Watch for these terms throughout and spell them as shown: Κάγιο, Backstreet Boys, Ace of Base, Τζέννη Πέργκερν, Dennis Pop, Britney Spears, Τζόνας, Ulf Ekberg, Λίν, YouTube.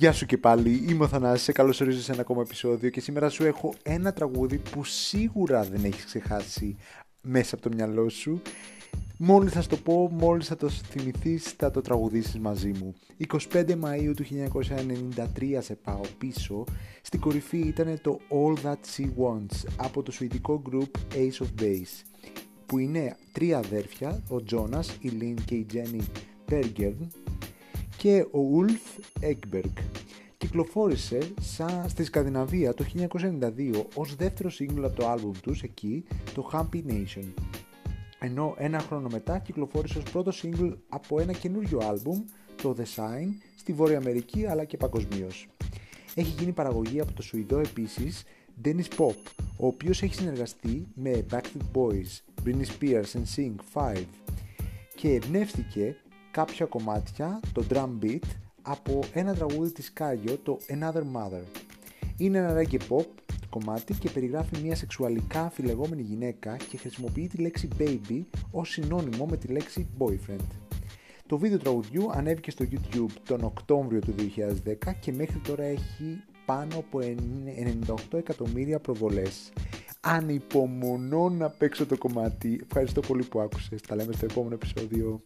Γεια σου και πάλι, είμαι ο Θανάσης, σε καλωσορίζω σε ένα ακόμα επεισόδιο και σήμερα σου έχω ένα τραγούδι που σίγουρα δεν έχεις ξεχάσει μέσα από το μυαλό σου. Μόλις θα σου το πω, μόλις θα το θυμηθείς, θα το τραγουδήσεις μαζί μου. 25 Μαΐου του 1993 σε πάω πίσω, στην κορυφή ήταν το All That She Wants από το σουηδικό group Ace of Base, που είναι τρία αδέρφια, ο Τζόνας, η Λίν και η Τζέννη Πέργκερν, και ο Ulf Ekberg. Κυκλοφόρησε στη Σκανδιναβία το 1992 ως δεύτερο single από το άλμπουμ τους εκεί, το Happy Nation, ενώ ένα χρόνο μετά κυκλοφόρησε ως πρώτο single από ένα καινούριο άλμπουμ, το The Sign, στη Βόρεια Αμερική αλλά και παγκοσμίως. Έχει γίνει παραγωγή από το Σουηδό επίσης Dennis Pop, ο οποίος έχει συνεργαστεί με Backstreet Boys, Britney Spears and Sing 5 και εμπνεύστηκε κάποια κομμάτια, το drum beat, από ένα τραγούδι της Κάγιο, το Another Mother. Είναι ένα reggae pop κομμάτι και περιγράφει μια σεξουαλικά αφιλεγόμενη γυναίκα και χρησιμοποιεί τη λέξη baby ως συνώνυμο με τη λέξη boyfriend. Το βίντεο τραγουδιού ανέβηκε στο YouTube τον Οκτώβριο του 2010 και μέχρι τώρα έχει πάνω από 98 εκατομμύρια προβολές. Ανυπομονώ να παίξω το κομμάτι. Ευχαριστώ πολύ που άκουσες. Τα λέμε στο επόμενο επεισόδιο.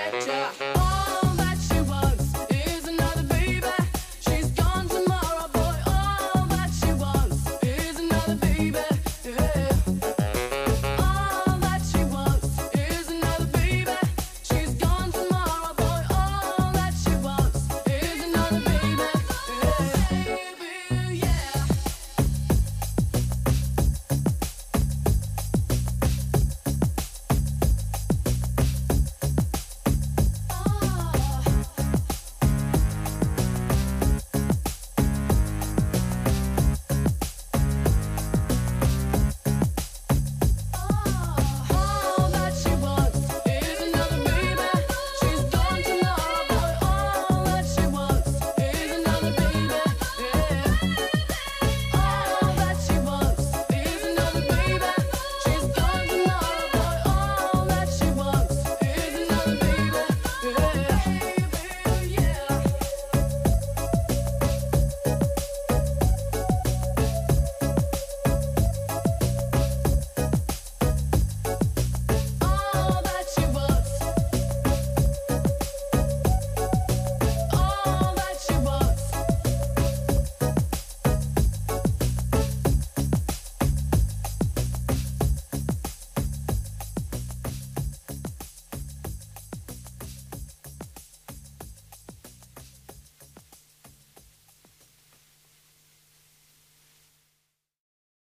Get ya.